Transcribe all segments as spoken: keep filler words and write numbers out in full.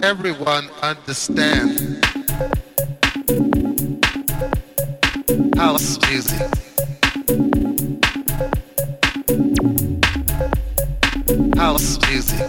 Everyone understands house music. House music.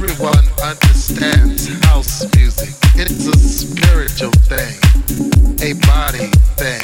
everyone understands house music. It's a spiritual thing, a body thing.